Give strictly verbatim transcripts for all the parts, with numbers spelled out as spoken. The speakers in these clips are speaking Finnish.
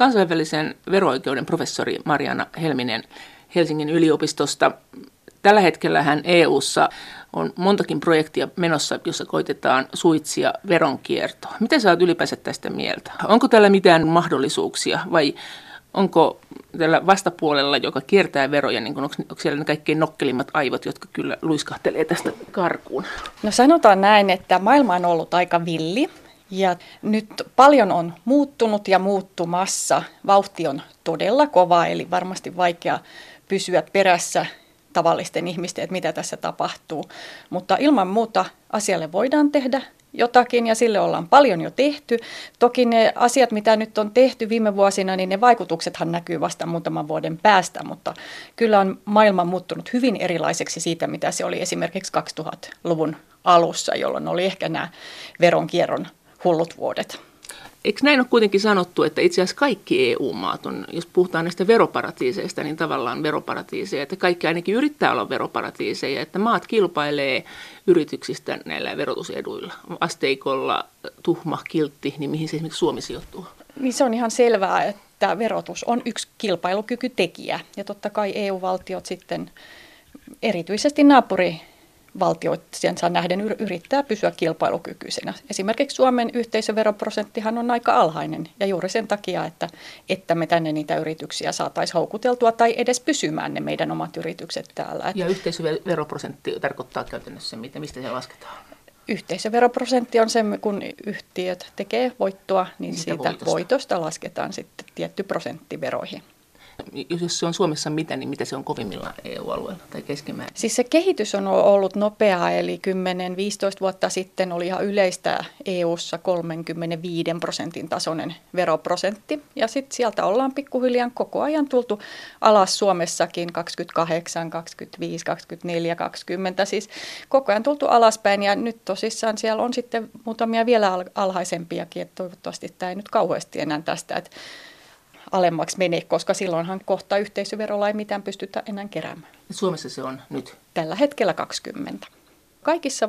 kansainvälisen vero-oikeuden professori Marjaana Helminen Helsingin yliopistosta. Tällä hetkellähän E U:ssa on montakin projektia menossa, jossa koitetaan suitsia veronkiertoa. Miten sä oot ylipäänsä tästä mieltä? Onko tällä mitään mahdollisuuksia vai onko tällä vastapuolella, joka kiertää veroja, niin onko, onko siellä ne kaikkein nokkelimmat aivot, jotka kyllä luiskahtelee tästä karkuun? No sanotaan näin, että maailma on ollut aika villi ja nyt paljon on muuttunut ja muuttumassa. Vauhti on todella kova, eli varmasti vaikea pysyä perässä tavallisten ihmisten, että mitä tässä tapahtuu. Mutta ilman muuta asialle voidaan tehdä jotakin ja sille ollaan paljon jo tehty. Toki ne asiat, mitä nyt on tehty viime vuosina, niin ne vaikutuksethan näkyy vasta muutaman vuoden päästä, mutta kyllä on maailma muuttunut hyvin erilaiseksi siitä, mitä se oli esimerkiksi kaksituhattaluvun alussa, jolloin oli ehkä nämä veronkierron hullut vuodet. Eikö näin ole kuitenkin sanottu, että itse asiassa kaikki E U-maat on, jos puhutaan näistä veroparatiiseista, niin tavallaan veroparatiiseja, että kaikki ainakin yrittää olla veroparatiiseja, että maat kilpailee yrityksistä näillä verotuseduilla, asteikolla tuhma, kiltti, niin mihin se esimerkiksi Suomi sijoittuu? Niin se on ihan selvää, että verotus on yksi kilpailukykytekijä ja totta kai E U-valtiot sitten erityisesti naapuri valtioitsensa nähden yrittää pysyä kilpailukykyisenä. Esimerkiksi Suomen yhteisöveroprosenttihan on aika alhainen ja juuri sen takia, että, että me tänne niitä yrityksiä saataisiin houkuteltua tai edes pysymään ne meidän omat yritykset täällä. Ja yhteisöveroprosentti tarkoittaa käytännössä, mistä se lasketaan? Yhteisöveroprosentti on se, kun yhtiöt tekee voittoa, niin Niitä siitä voitosta. voitosta lasketaan sitten tietty prosentti veroihin. Jos se on Suomessa mitä, niin mitä se on kovimmillaan E U-alueella tai keskimäärin? Siis se kehitys on ollut nopeaa, eli kymmenen viisitoista vuotta sitten oli ihan yleistä E U:ssa kolmekymmentäviisi prosentin tasoinen veroprosentti. Ja sitten sieltä ollaan pikkuhiljaa koko ajan tultu alas Suomessakin kaksikymmentäkahdeksan, kaksikymmentäviisi, kaksikymmentäneljä, kaksikymmentä. Siis koko ajan tultu alaspäin ja nyt tosissaan siellä on sitten muutamia vielä alhaisempiakin, että toivottavasti tämä ei nyt kauheasti enää tästä, että alemmaksi menee, koska silloinhan kohta yhteisöverolla ei mitään pystytä enää keräämään. Suomessa se on nyt? Tällä hetkellä kaksikymmentä. Kaikissa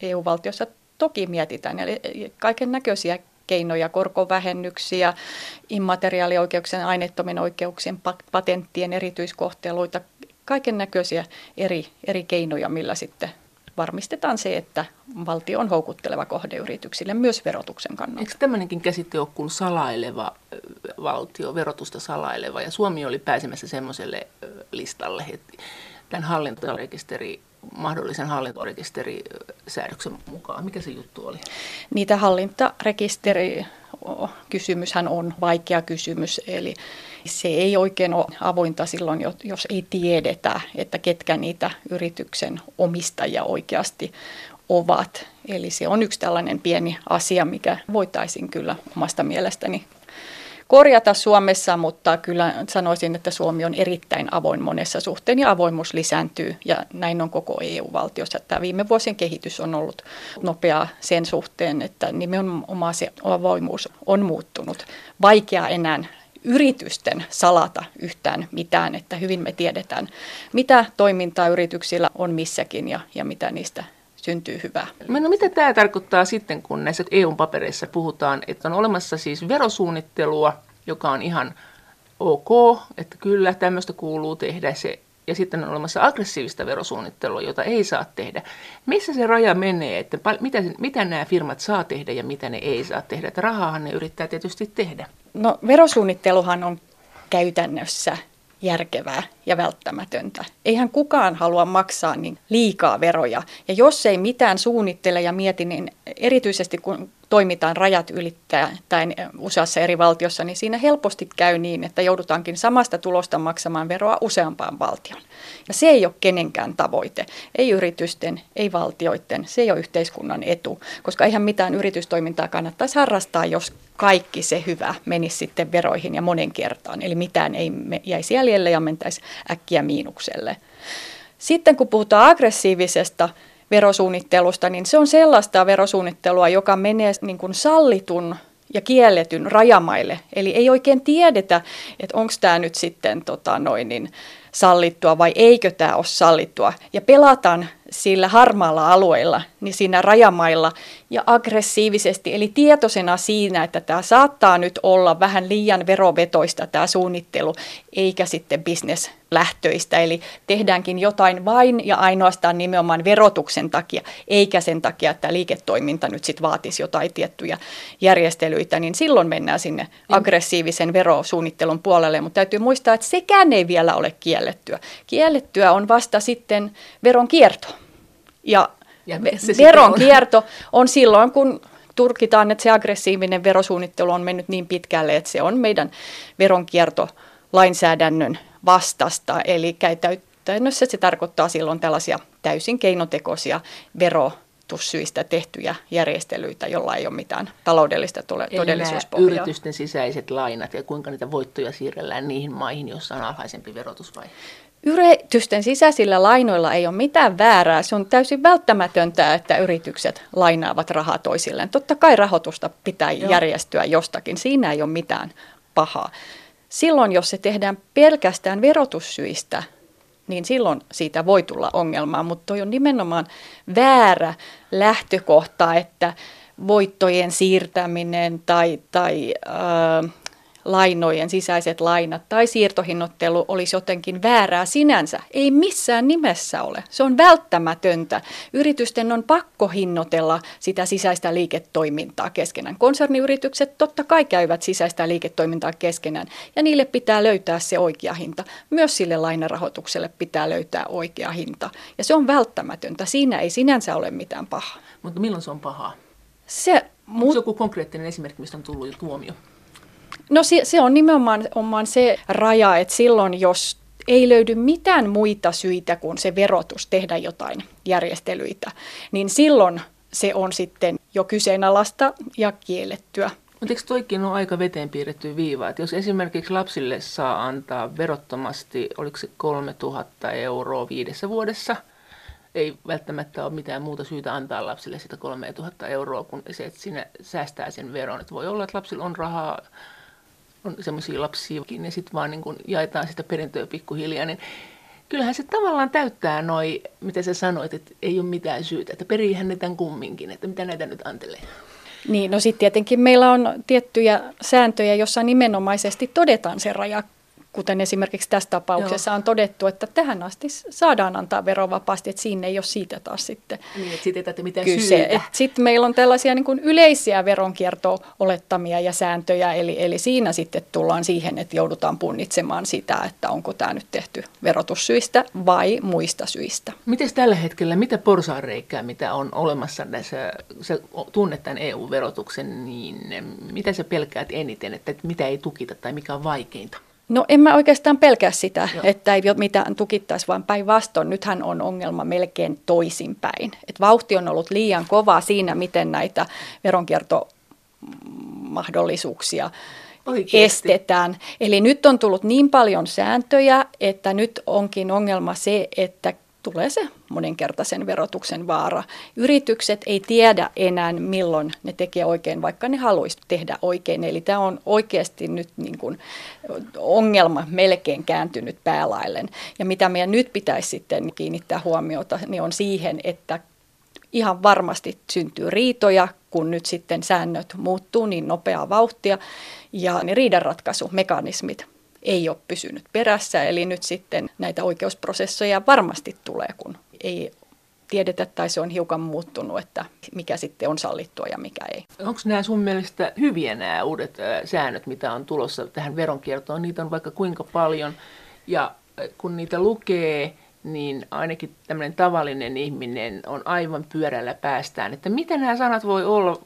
E U-valtioissa toki mietitään, eli kaiken näköisiä keinoja, korkovähennyksiä, immateriaalioikeuksien, aineettomien oikeuksien, patenttien erityiskohteluita, kaiken näköisiä eri, eri keinoja, millä sitten varmistetaan se, että valtio on houkutteleva kohde yrityksille myös verotuksen kannalta. Eikö tämmöinenkin käsite ole kuin salaileva valtio, verotusta salaileva? Ja Suomi oli pääsemässä semmoiselle listalle heti tämän hallintorekisteri, mahdollisen hallintorekisterisäädöksen mukaan. Mikä se juttu oli? Niitä hallintarekisterikysymyshän on vaikea kysymys, eli se ei oikein ole avointa silloin, jos ei tiedetä, että ketkä niitä yrityksen omistajia oikeasti ovat. Eli se on yksi tällainen pieni asia, mikä voitaisiin kyllä omasta mielestäni korjata Suomessa, mutta kyllä sanoisin, että Suomi on erittäin avoin monessa suhteen ja avoimuus lisääntyy ja näin on koko E U-valtiossa. Tämä viime vuosien kehitys on ollut nopeaa sen suhteen, että nimenomaan se avoimuus on muuttunut. Vaikea enää yritysten salata yhtään mitään, että hyvin me tiedetään, mitä toimintaa yrityksillä on missäkin ja, ja mitä niistä syntyy hyvää. No mitä tämä tarkoittaa sitten, kun näissä E U-papereissa puhutaan, että on olemassa siis verosuunnittelua, joka on ihan ok, että kyllä tämmöistä kuuluu tehdä se, ja sitten on olemassa aggressiivista verosuunnittelua, jota ei saa tehdä. Missä se raja menee, että mitä, mitä nämä firmat saa tehdä ja mitä ne ei saa tehdä? Että rahaahan ne yrittää tietysti tehdä. No verosuunnitteluhan on käytännössä järkevää ja välttämätöntä. Eihän kukaan halua maksaa niin liikaa veroja. Ja jos ei mitään suunnittele ja mieti, niin erityisesti kun toimitaan rajat ylittäen useassa eri valtiossa, niin siinä helposti käy niin, että joudutaankin samasta tulosta maksamaan veroa useampaan valtioon. Ja se ei ole kenenkään tavoite. Ei yritysten, ei valtioiden, se ei ole yhteiskunnan etu, koska eihän mitään yritystoimintaa kannattaisi harrastaa, jos kaikki se hyvä menisi sitten veroihin ja monen kertaan. Eli mitään ei jäisi jäljelle ja mentäisi äkkiä miinukselle. Sitten kun puhutaan aggressiivisesta verosuunnittelusta, niin se on sellaista verosuunnittelua, joka menee niin kuin sallitun ja kielletyn rajamaille. Eli ei oikein tiedetä, että onko tämä nyt sitten tota, noin, niin sallittua vai eikö tämä ole sallittua. Ja pelataan sillä harmaalla alueella, niin siinä rajamailla ja aggressiivisesti, eli tietoisena siinä, että tämä saattaa nyt olla vähän liian verovetoista tämä suunnittelu, eikä sitten bisneslähtöistä. Eli tehdäänkin jotain vain ja ainoastaan nimenomaan verotuksen takia, eikä sen takia, että liiketoiminta nyt sitten vaatisi jotain tiettyjä järjestelyitä, niin silloin mennään sinne aggressiivisen verosuunnittelun puolelle. Mutta täytyy muistaa, että sekään ei vielä ole kiellettyä. Kiellettyä on vasta sitten veronkierto. Ja veronkierto on. on silloin, kun tulkitaan, että se aggressiivinen verosuunnittelu on mennyt niin pitkälle, että se on meidän veronkiertolainsäädännön vastasta. Eli käytännössä se tarkoittaa silloin tällaisia täysin keinotekoisia verotussyistä tehtyjä järjestelyitä, jolla ei ole mitään taloudellista todellisuuspohjaa. Yritysten sisäiset lainat ja kuinka niitä voittoja siirrellään niihin maihin, joissa on alhaisempi verotusvaihe? Yritysten sisäisillä lainoilla ei ole mitään väärää. Se on täysin välttämätöntä, että yritykset lainaavat rahaa toisilleen. Totta kai rahoitusta pitää Joo. järjestyä jostakin. Siinä ei ole mitään pahaa. Silloin, jos se tehdään pelkästään verotussyistä, niin silloin siitä voi tulla ongelmaa. Mutta toi on nimenomaan väärä lähtökohta, että voittojen siirtäminen tai... tai äh, lainojen sisäiset lainat tai siirtohinnoittelu olisi jotenkin väärää sinänsä. Ei missään nimessä ole. Se on välttämätöntä. Yritysten on pakko hinnoitella sitä sisäistä liiketoimintaa keskenään. Konserniyritykset totta kai käyvät sisäistä liiketoimintaa keskenään ja niille pitää löytää se oikea hinta. Myös sille lainarahoitukselle pitää löytää oikea hinta ja se on välttämätöntä. Siinä ei sinänsä ole mitään pahaa. Mutta milloin se on pahaa? Se, mu- Onko se joku konkreettinen esimerkki, mistä on tullut jo tuomio? No se, se on nimenomaan se raja, että silloin jos ei löydy mitään muita syitä kuin se verotus tehdä jotain järjestelyitä, niin silloin se on sitten jo kyseenalaista ja kiellettyä. Mutta eikö toikin ole aika veteen piirretty viiva? Että jos esimerkiksi lapsille saa antaa verottomasti, oliko se kolmetuhatta euroa viidessä vuodessa, ei välttämättä ole mitään muuta syytä antaa lapsille sitä kolmetuhatta euroa, kun se, että siinä säästää sen veron. Että voi olla, että lapsilla on rahaa, on semmoisia lapsiakin, ja sitten vaan niin kun jaetaan sitä perintöä pikkuhiljaa. Niin kyllähän se tavallaan täyttää noi, mitä sä sanoit, että ei ole mitään syytä, että periihän ne tämän kumminkin, että mitä näitä nyt antelee. Niin, no sitten tietenkin meillä on tiettyjä sääntöjä, joissa nimenomaisesti todetaan se raja. Kuten esimerkiksi tässä tapauksessa Joo. on todettu, että tähän asti saadaan antaa verovapaasti, että siinä ei ole siitä taas sitten niin, että siitä ei mitään kyse. Sitten meillä on tällaisia niin kuin yleisiä veronkierto-olettamia ja sääntöjä, eli, eli siinä sitten tullaan siihen, että joudutaan punnitsemaan sitä, että onko tämä nyt tehty verotussyistä vai muista syistä. Miten tällä hetkellä, mitä porsaanreikää, mitä on olemassa näissä, sä tunnet tämän E U-verotuksen, niin mitä sä pelkäät eniten, että mitä ei tukita tai mikä on vaikeinta? No en mä oikeastaan pelkää sitä, Joo. että ei mitään tukittaisi, vaan päinvastoin. Nythän on ongelma melkein toisinpäin. Et vauhti on ollut liian kova siinä, miten näitä veronkiertomahdollisuuksia Oikeasti. estetään. Eli nyt on tullut niin paljon sääntöjä, että nyt onkin ongelma se, että tulee se moninkertaisen verotuksen vaara. Yritykset ei tiedä enää, milloin ne tekee oikein, vaikka ne haluaisi tehdä oikein. Eli tämä on oikeasti nyt niin kuin ongelma melkein kääntynyt päälaillen. Ja mitä meidän nyt pitäisi sitten kiinnittää huomiota, niin on siihen, että ihan varmasti syntyy riitoja, kun nyt sitten säännöt muuttuu niin nopeaa vauhtia ja ne riidanratkaisumekanismit ei ole pysynyt perässä, eli nyt sitten näitä oikeusprosesseja varmasti tulee, kun ei tiedetä tai se on hiukan muuttunut, että mikä sitten on sallittua ja mikä ei. Onko nämä sun mielestä hyviä nämä uudet säännöt, mitä on tulossa tähän veronkiertoon? Niitä on vaikka kuinka paljon, ja kun niitä lukee, niin ainakin tämmöinen tavallinen ihminen on aivan pyörällä päästään, että mitä nämä sanat voi olla?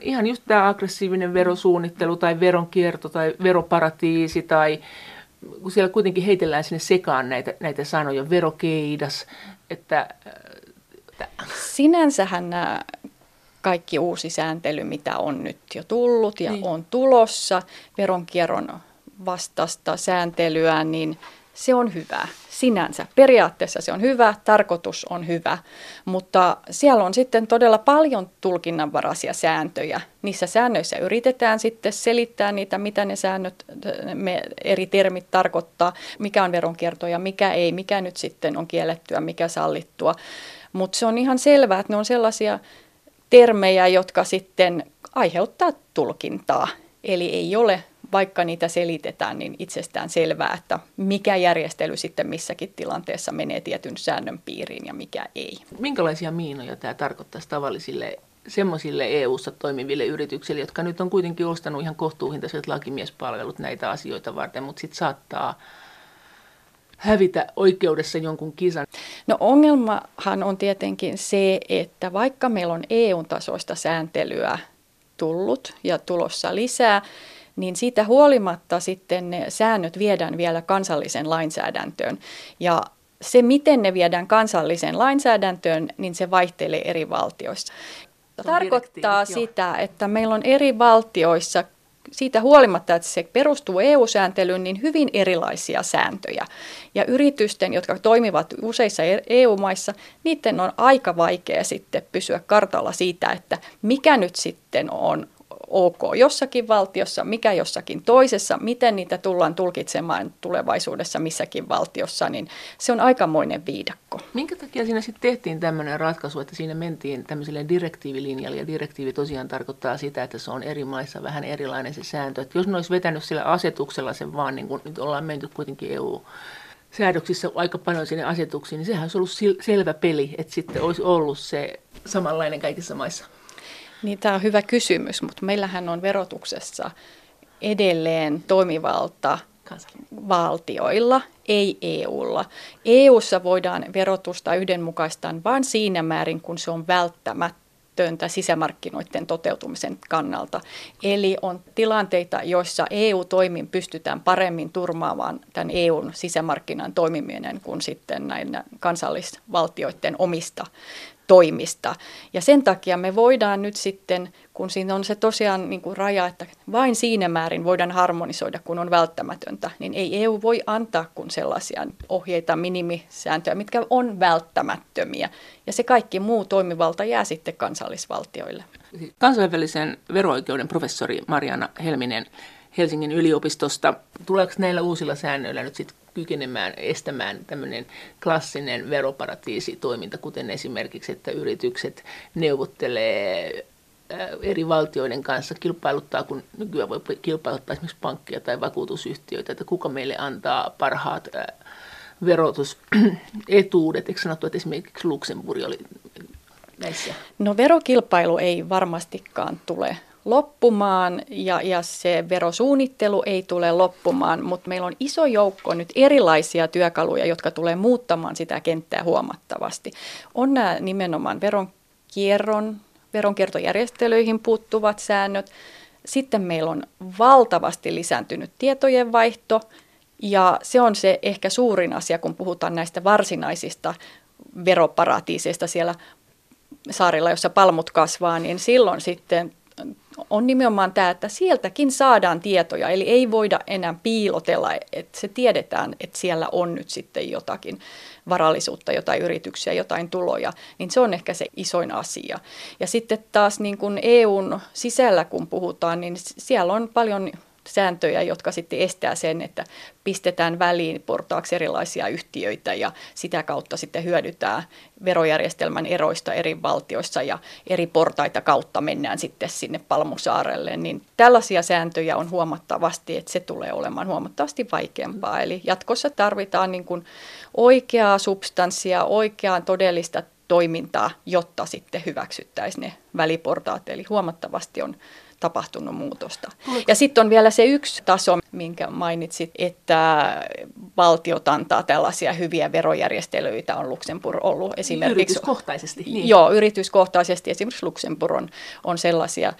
Ihan just tämä aggressiivinen verosuunnittelu tai veronkierto tai veroparatiisi tai kun siellä kuitenkin heitellään sinne sekaan näitä, näitä sanoja, verokeidas. Että, että. Sinänsähän nämä kaikki uusi sääntely, mitä on nyt jo tullut ja niin. on tulossa, veronkierron vastaista sääntelyä, niin se on hyvä sinänsä. Periaatteessa se on hyvä, tarkoitus on hyvä, mutta siellä on sitten todella paljon tulkinnanvaraisia sääntöjä. Niissä säännöissä yritetään sitten selittää niitä, mitä ne säännöt, me eri termit tarkoittaa, mikä on veronkierto ja mikä ei, mikä nyt sitten on kiellettyä, mikä sallittua. Mutta se on ihan selvää, että ne on sellaisia termejä, jotka sitten aiheuttaa tulkintaa. Eli ei ole, vaikka niitä selitetään, niin itsestään selvää, että mikä järjestely sitten missäkin tilanteessa menee tietyn säännön piiriin ja mikä ei. Minkälaisia miinoja tämä tarkoittaisi tavallisille semmoisille E U:ssa toimiville yrityksille, jotka nyt on kuitenkin ostanut ihan kohtuuhintaiset lakimiespalvelut näitä asioita varten, mutta sitten saattaa hävitä oikeudessa jonkun kisan? No ongelmahan on tietenkin se, että vaikka meillä on E U-tasoista sääntelyä tullut ja tulossa lisää, niin siitä huolimatta sitten ne säännöt viedään vielä kansalliseen lainsäädäntöön. Ja se, miten ne viedään kansalliseen lainsäädäntöön, niin se vaihtelee eri valtioissa. Tarkoittaa sitä, että meillä on eri valtioissa, siitä huolimatta, että se perustuu E U-sääntelyyn, niin hyvin erilaisia sääntöjä. Ja yritysten, jotka toimivat useissa E U-maissa, niiden on aika vaikea sitten pysyä kartalla siitä, että mikä nyt sitten on ok jossakin valtiossa, mikä jossakin toisessa, miten niitä tullaan tulkitsemaan tulevaisuudessa missäkin valtiossa, niin se on aikamoinen viidakko. Minkä takia siinä sitten tehtiin tämmöinen ratkaisu, että siinä mentiin tämmöiselle direktiivilinjalle, ja direktiivi tosiaan tarkoittaa sitä, että se on eri maissa vähän erilainen se sääntö, että jos ne olisi vetänyt sillä asetuksella sen vaan, niin kun nyt ollaan menty kuitenkin E U-säädöksissä aika paljon sinne asetuksiin, niin sehän olisi ollut sil- selvä peli, että sitten olisi ollut se samanlainen kaikissa maissa. Niin, tämä on hyvä kysymys, mutta meillähän on verotuksessa edelleen toimivalta valtioilla, ei E U:lla. E U:ssa voidaan verotusta yhdenmukaistaa vain siinä määrin, kun se on välttämätöntä sisämarkkinoiden toteutumisen kannalta. Eli on tilanteita, joissa E U-toimin pystytään paremmin turvaamaan tämän E U:n sisämarkkinan toimiminen kuin sitten näiden kansallisvaltioiden omista toimista. Ja sen takia me voidaan nyt sitten, kun siinä on se tosiaan niin kuin raja, että vain siinä määrin voidaan harmonisoida, kun on välttämätöntä, niin ei E U voi antaa kuin sellaisia ohjeita, minimisääntöjä, mitkä on välttämättömiä. Ja se kaikki muu toimivalta jää sitten kansallisvaltioille. Kansainvälisen vero-oikeuden professori Marjaana Helminen Helsingin yliopistosta. Tuleeko näillä uusilla säännöillä nyt sitten kykenemään estämään tämmöinen klassinen veroparatiisitoiminta, kuten esimerkiksi, että yritykset neuvottelee eri valtioiden kanssa, kilpailuttaa, kun nykyään voi kilpailuttaa esimerkiksi pankkia tai vakuutusyhtiöitä, että kuka meille antaa parhaat verotusetuudet, eikö sanottu, että esimerkiksi Luxemburg oli näissä? No verokilpailu ei varmastikaan tule loppumaan ja, ja se verosuunnittelu ei tule loppumaan, mutta meillä on iso joukko nyt erilaisia työkaluja, jotka tulee muuttamaan sitä kenttää huomattavasti. On nämä nimenomaan veronkierron, veronkiertojärjestelyihin puuttuvat säännöt. Sitten meillä on valtavasti lisääntynyt tietojen vaihto ja se on se ehkä suurin asia, kun puhutaan näistä varsinaisista veroparatiiseista siellä saarilla, jossa palmut kasvaa, niin silloin sitten on nimenomaan tämä, että sieltäkin saadaan tietoja, eli ei voida enää piilotella, että se tiedetään, että siellä on nyt sitten jotakin varallisuutta, jotain yrityksiä, jotain tuloja, niin se on ehkä se isoin asia. Ja sitten taas niin kuin E U:n sisällä, kun puhutaan, niin siellä on paljon sääntöjä, jotka sitten estää sen, että pistetään väliin portaaksi erilaisia yhtiöitä ja sitä kautta sitten hyödytään verojärjestelmän eroista eri valtioissa ja eri portaita kautta mennään sitten sinne Palmusaarelle. Niin tällaisia sääntöjä on huomattavasti, että se tulee olemaan huomattavasti vaikeampaa. Eli jatkossa tarvitaan niin kuin oikeaa substanssia, oikeaa todellista toimintaa, jotta sitten hyväksyttäisiin ne väliportaat. Eli huomattavasti on tapahtunut muutosta. Ja sitten on vielä se yksi taso, minkä mainitsit, että valtiot antaa tällaisia hyviä verojärjestelyitä, on Luxemburg ollut esimerkiksi. Yrityskohtaisesti. Niin. Joo, yrityskohtaisesti. Esimerkiksi Luxemburg on, on sellaisia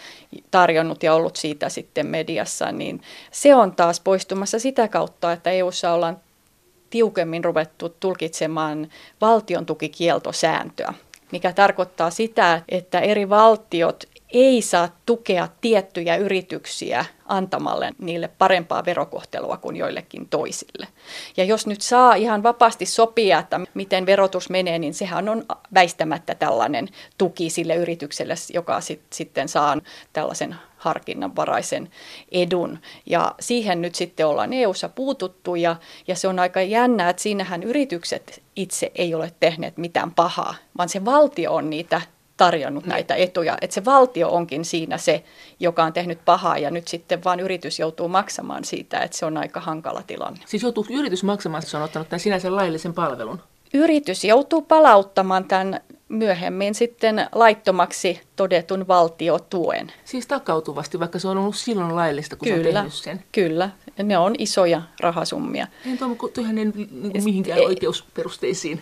tarjonnut ja ollut siitä sitten mediassa, niin se on taas poistumassa sitä kautta, että E U:ssa ollaan tiukemmin ruvettu tulkitsemaan valtion tukikieltosääntöä, mikä tarkoittaa sitä, että eri valtiot ei saa tukea tiettyjä yrityksiä antamalle niille parempaa verokohtelua kuin joillekin toisille. Ja jos nyt saa ihan vapaasti sopia, että miten verotus menee, niin sehän on väistämättä tällainen tuki sille yritykselle, joka sit, sitten saa tällaisen harkinnanvaraisen edun. Ja siihen nyt sitten ollaan E U:ssa puututtu ja, ja se on aika jännää, että siinähän yritykset itse ei ole tehneet mitään pahaa, vaan se valtio on niitä tarjonnut näitä etuja. Että se valtio onkin siinä se, joka on tehnyt pahaa ja nyt sitten vaan yritys joutuu maksamaan siitä, että se on aika hankala tilanne. Siis joutuu yritys maksamaan, että se on ottanut tämän sinänsä laillisen palvelun? Yritys joutuu palauttamaan tämän myöhemmin sitten laittomaksi todetun valtiotuen. Siis takautuvasti, vaikka se on ollut silloin laillista, kun kyllä, se on tehnyt sen? Kyllä, ne on isoja rahasummia. En tuo, kun tuohan ei niin mihinkään oikeusperusteisiin.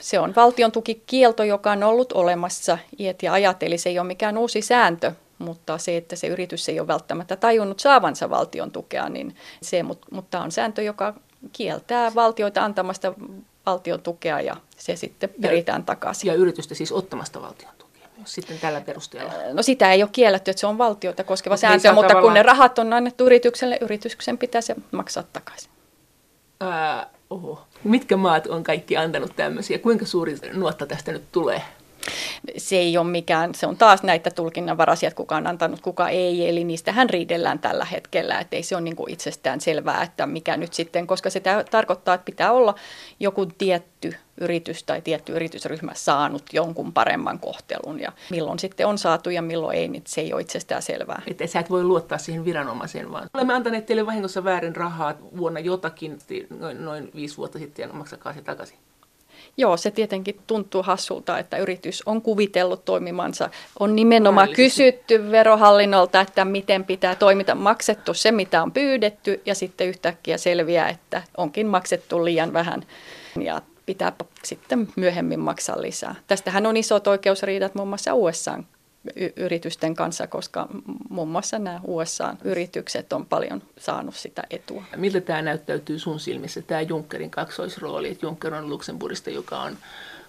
Se on valtion tukikielto, joka on ollut olemassa iät ja ajat, eli se ei ole mikään uusi sääntö, mutta se, että se yritys ei ole välttämättä tajunnut saavansa valtion tukea, niin se, mutta on sääntö, joka kieltää valtioita antamasta valtion tukea ja se sitten peritään ja, takaisin. Ja yritystä siis ottamasta valtion tukea myös sitten tällä perusteella? No sitä ei ole kielletty, että se on valtiota koskeva no, sääntö, mutta tavallaan kun ne rahat on annettu yritykselle, yrityksen pitää se maksaa takaisin. Ää, oho. Mitkä maat on kaikki antanut tämmöisiä? Kuinka suuri nuotta tästä nyt tulee? Se ei ole mikään, se on taas näitä tulkinnanvaraisia, että kuka on antanut, kuka ei, eli niistähän riidellään tällä hetkellä, että ei se ole niin kuin itsestään selvää, että mikä nyt sitten, koska se tarkoittaa, että pitää olla joku tietty yritys tai tietty yritysryhmä saanut jonkun paremman kohtelun ja milloin sitten on saatu ja milloin ei, niin se ei ole itsestään selvää. Että sä et voi luottaa siihen viranomaiseen vaan. Olemme antaneet teille vahingossa väärin rahaa vuonna jotakin, noin, noin viisi vuotta sitten ja maksakaa se takaisin. Joo, se tietenkin tuntuu hassulta, että yritys on kuvitellut toimimansa. On nimenomaan kysytty verohallinnolta, että miten pitää toimita, maksettu se, mitä on pyydetty, ja sitten yhtäkkiä selviää, että onkin maksettu liian vähän, ja pitää sitten myöhemmin maksaa lisää. Tästähän on isot oikeusriidat muun muassa U S A-yritysten kanssa, koska muun muassa nämä U S A-yritykset on paljon saanut sitä etua. Miltä tämä näyttäytyy sun silmissä, tämä Junckerin kaksoisrooli, että Juncker on Luxemburgista, joka on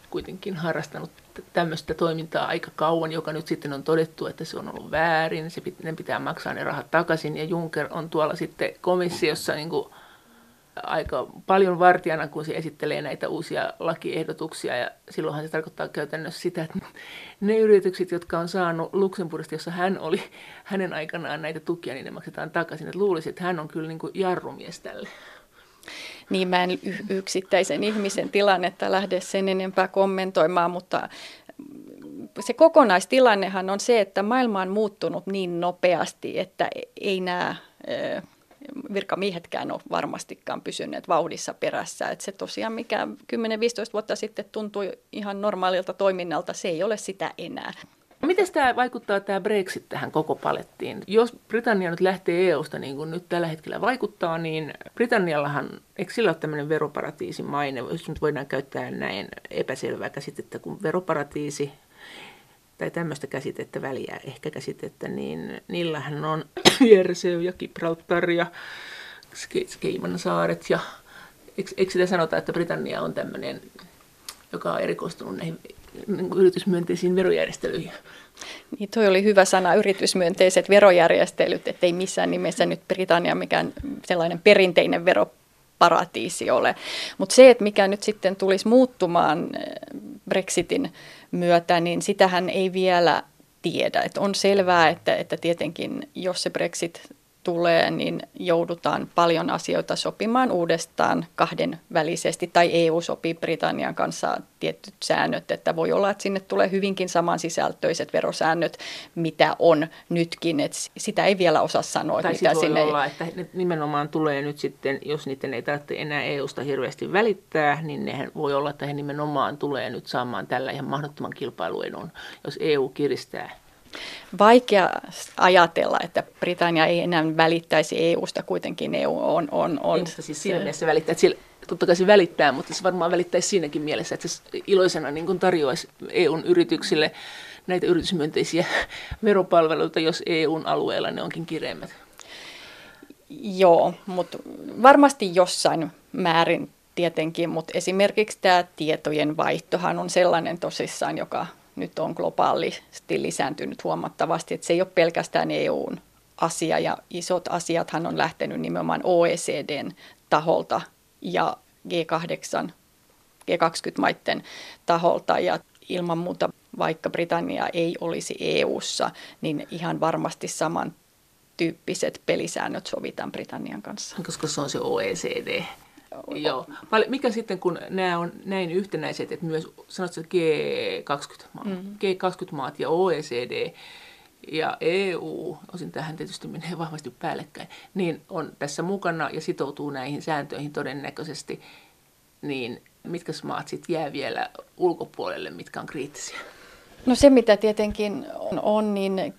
kuitenkin harrastanut tämmöistä toimintaa aika kauan, joka nyt sitten on todettu, että se on ollut väärin, se pitää, ne pitää maksaa ne rahat takaisin, ja Juncker on tuolla sitten komissiossa niin kuin aika paljon vartijana, kun se esittelee näitä uusia lakiehdotuksia, ja silloinhan se tarkoittaa käytännössä sitä, että ne yritykset, jotka on saanut Luxemburgista, jossa hän oli hänen aikanaan näitä tukia, niin ne maksetaan takaisin. Että luulisi, että hän on kyllä niin kuin jarrumies tälle. Niin mä en y- yksittäisen ihmisen tilannetta lähde sen enempää kommentoimaan, mutta se kokonaistilannehan on se, että maailma on muuttunut niin nopeasti, että ei nämä virkamiehetkään ole varmastikaan pysyneet vauhdissa perässä. Että se tosiaan, mikä kymmenen viisitoista vuotta sitten tuntui ihan normaalilta toiminnalta, se ei ole sitä enää. Miten tämä vaikuttaa tämä Brexit tähän koko palettiin? Jos Britannia nyt lähtee E U:sta niin kuin nyt tällä hetkellä vaikuttaa, niin Britanniallahan, eikö sillä ole tämmöinen veroparatiisimaine, jos nyt voidaan käyttää näin epäselvää käsitettä kuin veroparatiisi, tai tämmöistä käsitettä väliä, ehkä käsitettä, niin niillähän on Jersey ja Gibraltar ja Caymansaaret. Ja eikö, eikö sitä sanota, että Britannia on tämmöinen, joka on erikoistunut näihin yritysmyönteisiin verojärjestelyihin? Niin, toi oli hyvä sana, yritysmyönteiset verojärjestelyt, ettei missään nimessä nyt Britannia mikään sellainen perinteinen veroparatiisi ole. Mutta se, että mikä nyt sitten tulisi muuttumaan Brexitin myötä, niin sitähän ei vielä tiedä. Et on selvää, että, että tietenkin jos se Brexit tulee, niin joudutaan paljon asioita sopimaan uudestaan kahdenvälisesti, tai E U sopii Britannian kanssa tietyt säännöt, että voi olla, että sinne tulee hyvinkin samansisältöiset verosäännöt, mitä on nytkin, että sitä ei vielä osaa sanoa. Tai mitä sinne voi olla, että nimenomaan tulee nyt sitten, jos niiden ei tarvitse enää E U:sta hirveästi välittää, niin nehän voi olla, että he nimenomaan tulee nyt saamaan tällä ihan mahdottoman kilpailuedun, jos E U kiristää. Vaikea ajatella, että Britannia ei enää välittäisi E U:sta, kuitenkin E U on... on, on. Ei, siis siinä mielessä välittää, että siellä, totta kai se välittää, mutta se varmaan välittäisi siinäkin mielessä, että se iloisena niin kuin tarjoaisi E U:n yrityksille näitä yritysmyönteisiä veropalveluita, jos E U:n alueella ne onkin kireimmät. Joo, mutta varmasti jossain määrin tietenkin, mutta esimerkiksi tämä tietojen vaihtohan on sellainen tosissaan, joka nyt on globaalisti lisääntynyt huomattavasti, että se ei ole pelkästään E U:n asia, ja isot asiathan on lähtenyt nimenomaan O E C D:n taholta ja G kahdeksan, G kaksikymmentä-maiden taholta, ja ilman muuta, vaikka Britannia ei olisi E U:ssa, niin ihan varmasti samantyyppiset pelisäännöt sovitaan Britannian kanssa. Koska se on se O E C D. Joo. Mikä sitten, kun nämä on näin yhtenäiset, että myös sanottu G kaksikymmentä-maat, mm-hmm. G kaksikymmentä-maat ja O E C D ja E U, osin tähän tietysti menee vahvasti päällekkäin, niin on tässä mukana ja sitoutuu näihin sääntöihin todennäköisesti, niin mitkä maat sitten jää vielä ulkopuolelle, mitkä on kriittisiä? No se, mitä tietenkin on, niin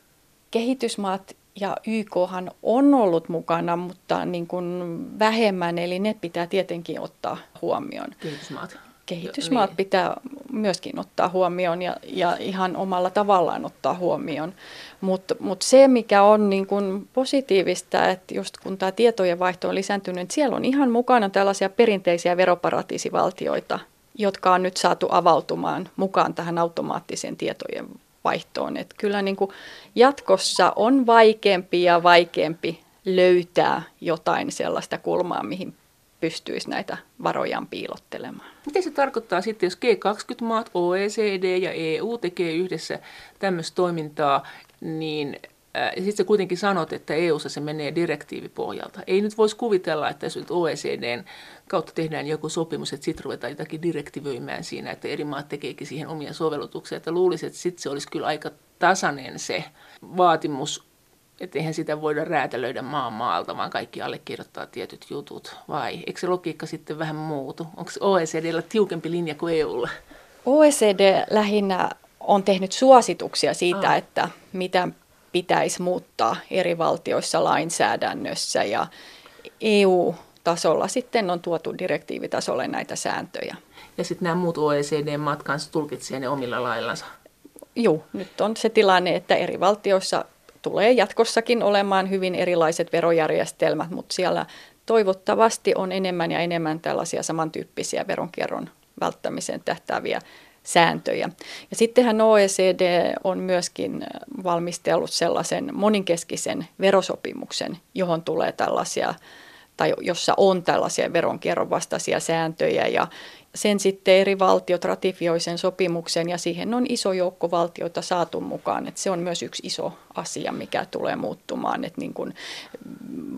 kehitysmaat ja Y K:han on ollut mukana, mutta niin kuin vähemmän, eli ne pitää tietenkin ottaa huomioon. Kehitysmaat. Kehitysmaat niin. pitää myöskin ottaa huomioon ja, ja ihan omalla tavallaan ottaa huomioon. Mutta mut se, mikä on niin kuin positiivista, että just kun tämä tietojen vaihto on lisääntynyt, siellä on ihan mukana tällaisia perinteisiä veroparatiisivaltioita, jotka on nyt saatu avautumaan mukaan tähän automaattiseen tietojen vaihtoon. Että kyllä niin kuin jatkossa on vaikeampi ja vaikeampi löytää jotain sellaista kulmaa, mihin pystyisi näitä varojaan piilottelemaan. Mitä se tarkoittaa sitten, jos G kaksikymmentä-maat, O E C D ja E U tekee yhdessä tämmöistä toimintaa, niin äh, sitten sä kuitenkin sanot, että E U:ssa se menee direktiivipohjalta. Ei nyt voisi kuvitella, että jos nyt O E C D:n kautta tehdään joku sopimus, että sitten ruvetaan jotakin direktiivöimään siinä, että eri maat tekeekin siihen omia sovellutuksia, että luulisi, että sitten se olisi kyllä aika tasainen se vaatimus, että eihän sitä voida räätälöidä maan maalta, vaan kaikki allekirjoittaa tietyt jutut, vai? Eikö se logiikka sitten vähän muutu? Onko O E C D:llä tiukempi linja kuin E U:lla? O E C D lähinnä on tehnyt suosituksia siitä, ah. että mitä pitäisi muuttaa eri valtioissa lainsäädännössä, ja E U-tasolla sitten on tuotu direktiivitasolle näitä sääntöjä. Ja sitten nämä muut O E C D-maat kanssa tulkitsee ne omilla laillansa? Joo, nyt on se tilanne, että eri valtioissa tulee jatkossakin olemaan hyvin erilaiset verojärjestelmät, mutta siellä toivottavasti on enemmän ja enemmän tällaisia samantyyppisiä veronkierron välttämiseen tähtääviä sääntöjä. Ja sittenhän O E C D on myöskin valmistellut sellaisen moninkeskisen verosopimuksen, johon tulee tällaisia, tai jossa on tällaisia veronkierron vastaisia sääntöjä, ja sen sitten eri valtiot ratifioi sen sopimuksen, ja siihen on iso joukko valtioita saatu mukaan. Et se on myös yksi iso asia, mikä tulee muuttumaan, että niin kun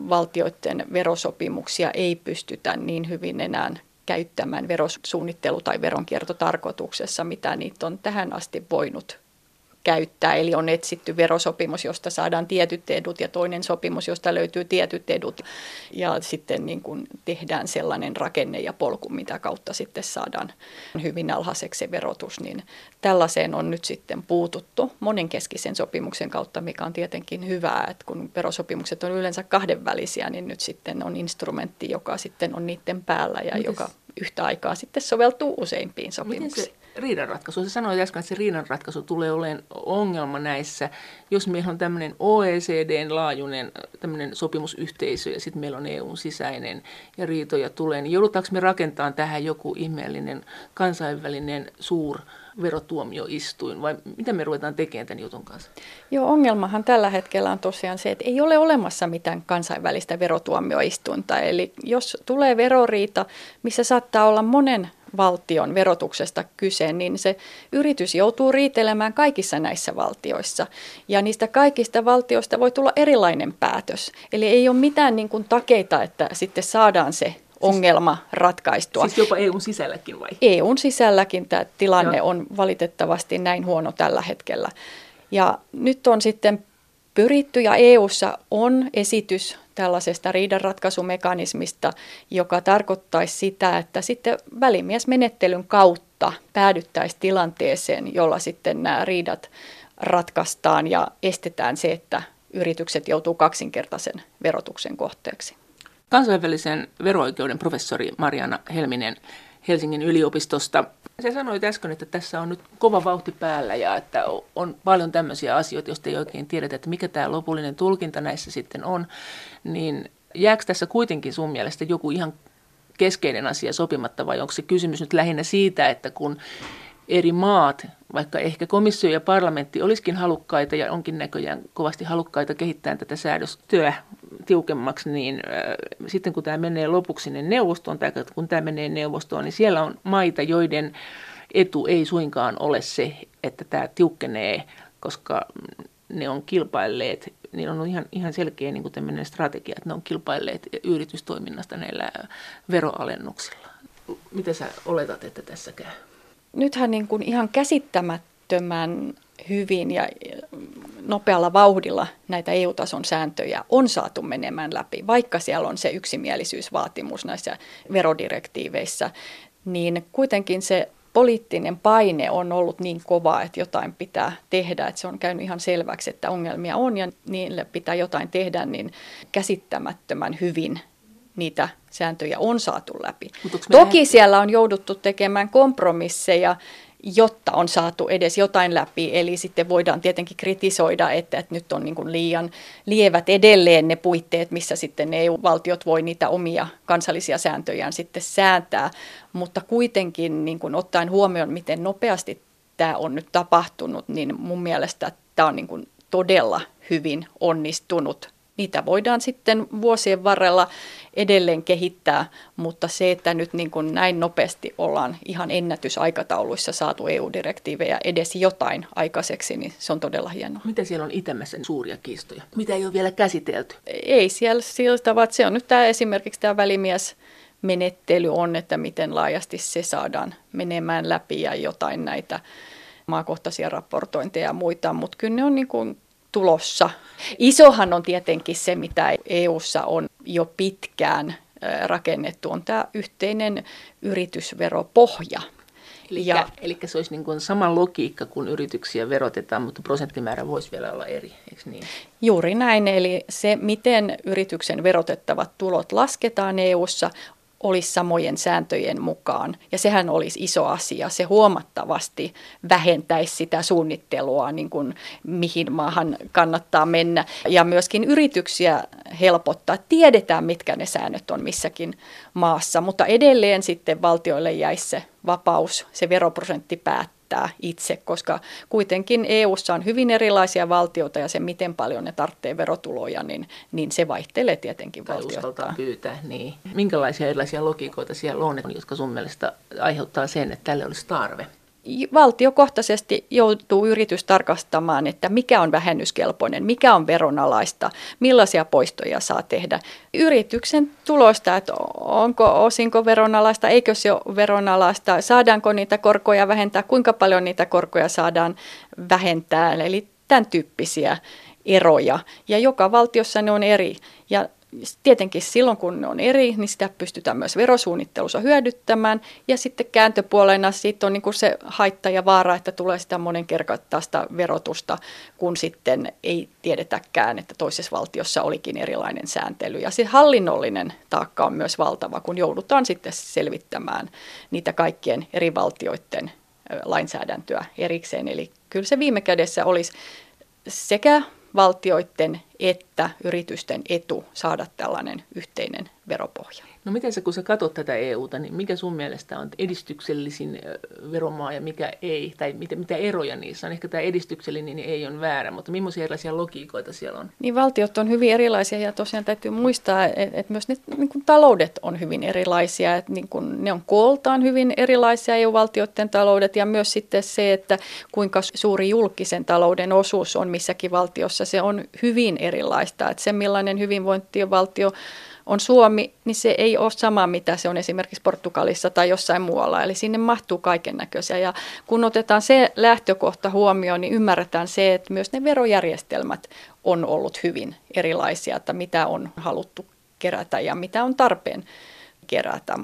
valtioiden verosopimuksia ei pystytä niin hyvin enää käyttämään verosuunnittelu- tai veronkiertotarkoituksessa, mitä niitä on tähän asti voinut käyttää. Eli on etsitty verosopimus, josta saadaan tietyt edut, ja toinen sopimus, josta löytyy tietyt edut. Ja sitten niin kun tehdään sellainen rakenne ja polku, mitä kautta sitten saadaan hyvin alhaiseksi se verotus. Niin tällaiseen on nyt sitten puututtu monenkeskisen sopimuksen kautta, mikä on tietenkin hyvää, että kun verosopimukset on yleensä kahdenvälisiä, niin nyt sitten on instrumentti, joka sitten on niiden päällä ja Mites? joka yhtä aikaa sitten soveltuu useimpiin sopimuksiin. Riidanratkaisu. Se sanoi äsken, että se riidanratkaisu tulee olemaan ongelma näissä. Jos meillä on tämmöinen O E C D-laajuinen tämmöinen sopimusyhteisö ja sitten meillä on E U:n sisäinen ja riitoja tulee, niin joudutaanko me rakentamaan tähän joku ihmeellinen kansainvälinen suurverotuomioistuin vai mitä me ruvetaan tekemään tämän jutun kanssa? Joo, ongelmahan tällä hetkellä on tosiaan se, että ei ole olemassa mitään kansainvälistä verotuomioistuinta. Eli jos tulee veroriita, missä saattaa olla monen valtion verotuksesta kyse, niin se yritys joutuu riitelemään kaikissa näissä valtioissa. Ja niistä kaikista valtioista voi tulla erilainen päätös. Eli ei ole mitään niin kuin takeita, että sitten saadaan se ongelma ratkaistua. Siis jopa E U:n sisälläkin vai? E U:n sisälläkin tämä tilanne Joo. on valitettavasti näin huono tällä hetkellä. Ja nyt on sitten pyritty, ja E U:ssa on esitys tällaisesta riidanratkaisumekanismista, joka tarkoittaisi sitä, että sitten välimiesmenettelyn kautta päädyttäisiin tilanteeseen, jolla sitten nämä riidat ratkaistaan ja estetään se, että yritykset joutuu kaksinkertaisen verotuksen kohteeksi. Kansainvälisen vero-oikeuden professori Marjaana Helminen Helsingin yliopistosta. Se sanoi äsken, että tässä on nyt kova vauhti päällä ja että on paljon tämmöisiä asioita, joista ei oikein tiedetä, että mikä tämä lopullinen tulkinta näissä sitten on. Niin jääkö tässä kuitenkin sun mielestä joku ihan keskeinen asia sopimatta vai onko se kysymys nyt lähinnä siitä, että kun eri maat, vaikka ehkä komissio ja parlamentti olisikin halukkaita ja onkin näköjään kovasti halukkaita kehittämään tätä säädöstyötä tiukemmaksi, niin äh, sitten kun tämä menee lopuksi niin neuvostoon, tai kun tämä menee neuvostoon, niin siellä on maita, joiden etu ei suinkaan ole se, että tämä tiukkenee, koska ne on kilpailleet, niillä on ihan, ihan selkeä niin kuin tämmöinen strategia, että ne on kilpailleet yritystoiminnasta näillä veroalennuksilla. Mitä sä oletat, että tässä käy? Nythän niin kuin ihan käsittämättömän hyvin ja nopealla vauhdilla näitä E U-tason sääntöjä on saatu menemään läpi, vaikka siellä on se yksimielisyysvaatimus näissä verodirektiiveissä, niin kuitenkin se poliittinen paine on ollut niin kova, että jotain pitää tehdä, että se on käynyt ihan selväksi, että ongelmia on ja niille pitää jotain tehdä, niin käsittämättömän hyvin niitä sääntöjä on saatu läpi. Toki siellä on jouduttu tekemään kompromisseja, jotta on saatu edes jotain läpi, eli sitten voidaan tietenkin kritisoida, että, että nyt on niin kuin liian lievät edelleen ne puitteet, missä sitten E U-valtiot voi niitä omia kansallisia sääntöjään sitten säätää, mutta kuitenkin niin kuin ottaen huomioon, miten nopeasti tämä on nyt tapahtunut, niin mun mielestä tämä on niin kuin todella hyvin onnistunut. Niitä voidaan sitten vuosien varrella edelleen kehittää, mutta se, että nyt niin kuin näin nopeasti ollaan ihan ennätysaikatauluissa saatu E U-direktiivejä edes jotain aikaiseksi, niin se on todella hienoa. Mitä siellä on itämässä suuria kiistoja? Mitä ei ole vielä käsitelty? Ei siellä siltä, vaan se on nyt tämä, esimerkiksi tämä välimiesmenettely on, että miten laajasti se saadaan menemään läpi ja jotain näitä maakohtaisia raportointeja ja muita, mutta kyllä ne on niin kuin tulossa. Isohan on tietenkin se, mitä E U:ssa on jo pitkään rakennettu, on tämä yhteinen yritysveropohja. Eli, ja, eli se olisi niin kuin sama logiikka, kun yrityksiä verotetaan, mutta prosenttimäärä voisi vielä olla eri, eikö niin? Juuri näin, eli se, miten yrityksen verotettavat tulot lasketaan E U:ssa, olisi samojen sääntöjen mukaan, ja sehän olisi iso asia. Se huomattavasti vähentäisi sitä suunnittelua, niin kuin mihin maahan kannattaa mennä, ja myöskin yrityksiä helpottaa. Tiedetään, mitkä ne säännöt on missäkin maassa, mutta edelleen sitten valtioille jäisi se vapaus, se veroprosentti päättää itse, koska kuitenkin E U:ssa on hyvin erilaisia valtioita, ja se, miten paljon ne tarvitsee verotuloja, niin, niin se vaihtelee tietenkin valtioittain. Tai uskaltaa pyytää, niin. Minkälaisia erilaisia logiikoita siellä on, jotka sun mielestä aiheuttaa sen, että tälle olisi tarve? Valtiokohtaisesti joutuu yritys tarkastamaan, että mikä on vähennyskelpoinen, mikä on veronalaista, millaisia poistoja saa tehdä. Yrityksen tuloista, että onko osinko veronalaista, eikö se ole veronalaista, saadaanko niitä korkoja vähentää, kuinka paljon niitä korkoja saadaan vähentää, eli tämän tyyppisiä eroja. Ja joka valtiossa ne on eri. Ja tietenkin silloin, kun ne on eri, niin sitä pystytään myös verosuunnittelussa hyödyttämään. Ja sitten kääntöpuolena siitä on niin kuin se haitta ja vaara, että tulee sitä monenkertaista verotusta, kun sitten ei tiedetäkään, että toisessa valtiossa olikin erilainen sääntely. Ja se hallinnollinen taakka on myös valtava, kun joudutaan sitten selvittämään niitä kaikkien eri valtioiden lainsäädäntöä erikseen. Eli kyllä se viime kädessä olisi sekä valtioiden että yritysten etu saada tällainen yhteinen veropohja. No miten sä, kun sä katsot tätä E U:ta, niin mikä sun mielestä on edistyksellisin veromaa ja mikä ei, tai mitä, mitä eroja niissä on? Ehkä tämä edistyksellinen niin ei on väärä, mutta millaisia erilaisia logiikoita siellä on? Niin valtiot on hyvin erilaisia ja tosiaan täytyy muistaa, että et myös ne niin kun taloudet on hyvin erilaisia, että niin kun ne on kooltaan hyvin erilaisia E U-valtioiden taloudet ja myös sitten se, että kuinka suuri julkisen talouden osuus on missäkin valtiossa, se on hyvin erilaista, että se millainen hyvinvointivaltio on Suomi, niin se ei ole sama, mitä se on esimerkiksi Portugalissa tai jossain muualla. Eli sinne mahtuu kaiken näköisiä. Ja kun otetaan se lähtökohta huomioon, niin ymmärretään se, että myös ne verojärjestelmät on ollut hyvin erilaisia, että mitä on haluttu kerätä ja mitä on tarpeen kerätä.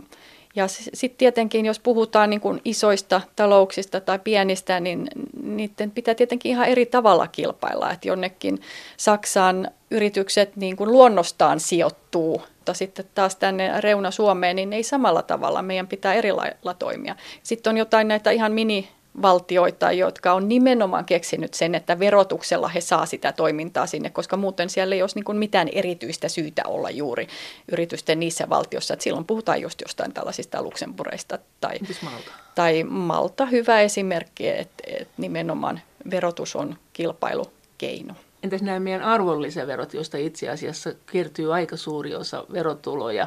Ja sitten tietenkin, jos puhutaan niin kuin isoista talouksista tai pienistä, niin niiden pitää tietenkin ihan eri tavalla kilpailla. Että jonnekin Saksaan yritykset niin kuin luonnostaan sijoittuu, mutta sitten taas tänne reuna Suomeen, niin ei samalla tavalla. Meidän pitää eri lailla toimia. Sitten on jotain näitä ihan minivaltioita, jotka on nimenomaan keksinyt sen, että verotuksella he saa sitä toimintaa sinne, koska muuten siellä ei olisi niin kuin mitään erityistä syytä olla juuri yritysten niissä valtiossa. Et silloin puhutaan just jostain tällaisista Luxemburgista tai, tai Malta. Hyvä esimerkki, että et nimenomaan verotus on kilpailukeino. Entäs nämä meidän arvonlisäverot, joista itse asiassa kertyy aika suuri osa verotuloja,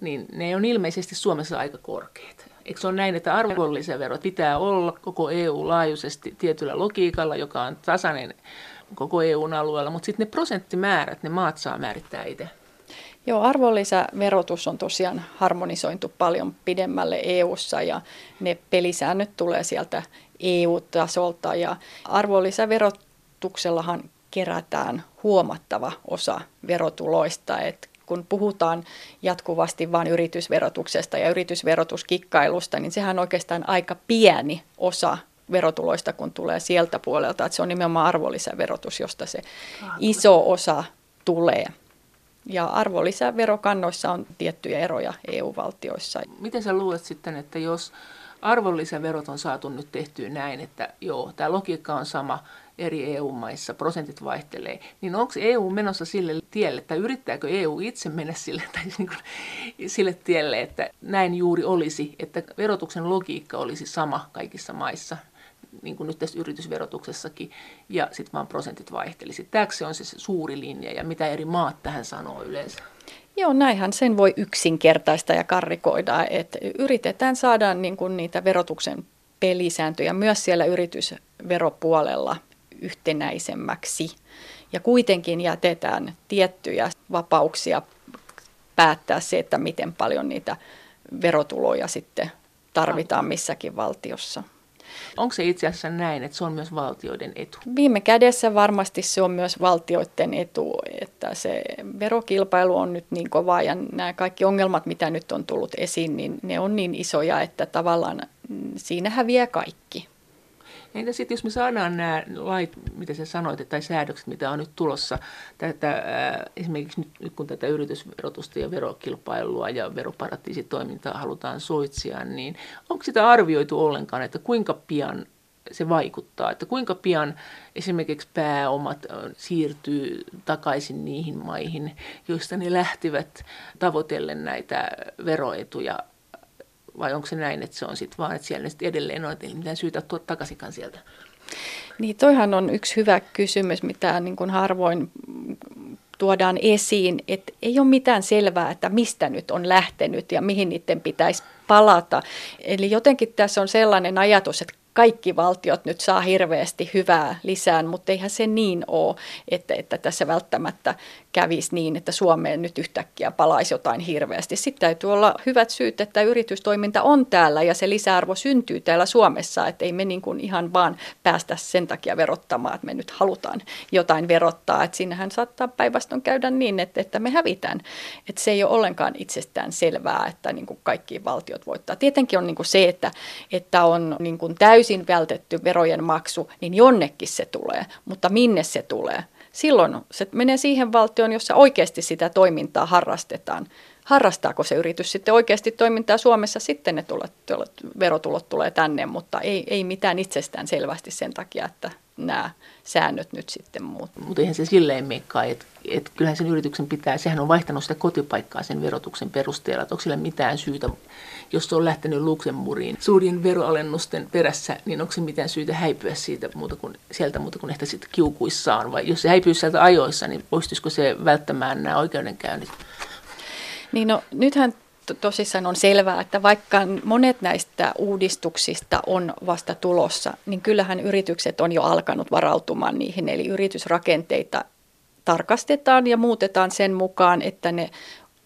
niin ne on ilmeisesti Suomessa aika korkeat. Eikö se ole näin, että arvonlisäverot pitää olla koko E U-laajuisesti tietyllä logiikalla, joka on tasainen koko E U:n alueella, mutta sitten ne prosenttimäärät, ne maat saa määrittää itse. Joo, arvonlisäverotus on tosiaan harmonisointu paljon pidemmälle E U:ssa ja ne pelisäännöt tulee sieltä E U-tasolta ja arvonlisäverotuksellahan kerätään huomattava osa verotuloista, että kun puhutaan jatkuvasti vain yritysverotuksesta ja yritysverotuskikkailusta, niin sehän on oikeastaan aika pieni osa verotuloista, kun tulee sieltä puolelta, että se on nimenomaan arvonlisäverotus, josta se iso osa tulee. Ja arvonlisäverokannoissa on tiettyjä eroja E U-valtioissa. Miten sä luulet sitten, että jos arvonlisäverot on saatu nyt tehtyä näin, että joo, tämä logiikka on sama eri E U-maissa, prosentit vaihtelee, niin onko E U menossa sille tielle, tai yrittääkö E U itse mennä sille, tai niin kuin, sille tielle, että näin juuri olisi, että verotuksen logiikka olisi sama kaikissa maissa, niin kuin nyt tässä yritysverotuksessakin, ja sitten vaan prosentit vaihtelisi. Tämäkö se on se suuri linja, ja mitä eri maat tähän sanoo yleensä? Joo, näinhän sen voi yksinkertaista ja karrikoida, että yritetään saada niin kuin niitä verotuksen pelisääntöjä myös siellä yritysveropuolella yhtenäisemmäksi. Ja kuitenkin jätetään tiettyjä vapauksia päättää se, että miten paljon niitä verotuloja sitten tarvitaan missäkin valtiossa. Onko se itse asiassa näin, että se on myös valtioiden etu? Viime kädessä varmasti se on myös valtioiden etu, että se verokilpailu on nyt niin kovaa ja nämä kaikki ongelmat, mitä nyt on tullut esiin, niin ne on niin isoja, että tavallaan siinä häviää kaikki. Entä sitten, jos me saadaan nämä lait, mitä sä sanoit, tai säädökset, mitä on nyt tulossa, tätä, esimerkiksi nyt kun tätä yritysverotusta ja verokilpailua ja veroparatiisitoimintaa halutaan suitsia, niin onko sitä arvioitu ollenkaan, että kuinka pian se vaikuttaa, että kuinka pian esimerkiksi pääomat siirtyy takaisin niihin maihin, joista ne lähtivät tavoitellen näitä veroetuja? Vai onko se näin, että se on sitten vaan, että siellä sitten edelleen on, että ei mitään syytä tuoda takaisinkaan sieltä? Niin, toihan on yksi hyvä kysymys, mitä niin kuin harvoin tuodaan esiin, että ei ole mitään selvää, että mistä nyt on lähtenyt ja mihin niiden pitäisi palata. Eli jotenkin tässä on sellainen ajatus, että kaikki valtiot nyt saa hirveästi hyvää lisään, mutta eihän se niin ole, että, että tässä välttämättä kävisi niin, että Suomeen nyt yhtäkkiä palaisi jotain hirveästi. Sitten täytyy olla hyvät syyt, että yritystoiminta on täällä ja se lisäarvo syntyy täällä Suomessa, että ei me niin kuin ihan vaan päästä sen takia verottamaan, että me nyt halutaan jotain verottaa. Että siinähän saattaa päinvastoin käydä niin, että, että me hävitään. Että se ei ole ollenkaan itsestään selvää, että niin kuin kaikki valtiot voittaa. Tietenkin on niin kuin se, että, että on niin kuin täysin vältetty verojen maksu, niin jonnekin se tulee, mutta minne se tulee? Silloin se menee siihen valtioon, jossa oikeasti sitä toimintaa harrastetaan. Harrastaako se yritys sitten oikeasti toimintaa Suomessa, sitten ne tulot, tulot, verotulot tulee tänne, mutta ei, ei mitään itsestään selvästi sen takia, että nämä säännöt nyt sitten muuttuu. Mutta eihän se silleen meikkaan, että et kyllähän sen yrityksen pitää, sehän on vaihtanut sitä kotipaikkaa sen verotuksen perusteella, että onko sillä mitään syytä, jos se on lähtenyt Luxemburgiin suurin veroalennusten perässä, niin onko se mitään syytä häipyä siitä muuta kuin, sieltä muuta kuin ehkä sitten kiukuissaan, vai jos se häipyy sieltä ajoissa, niin poistuisiko se välttämään nämä oikeudenkäynnit? Niin no, nythän tosissaan on selvää, että vaikka monet näistä uudistuksista on vasta tulossa, niin kyllähän yritykset on jo alkanut varautumaan niihin, eli yritysrakenteita tarkastetaan ja muutetaan sen mukaan, että ne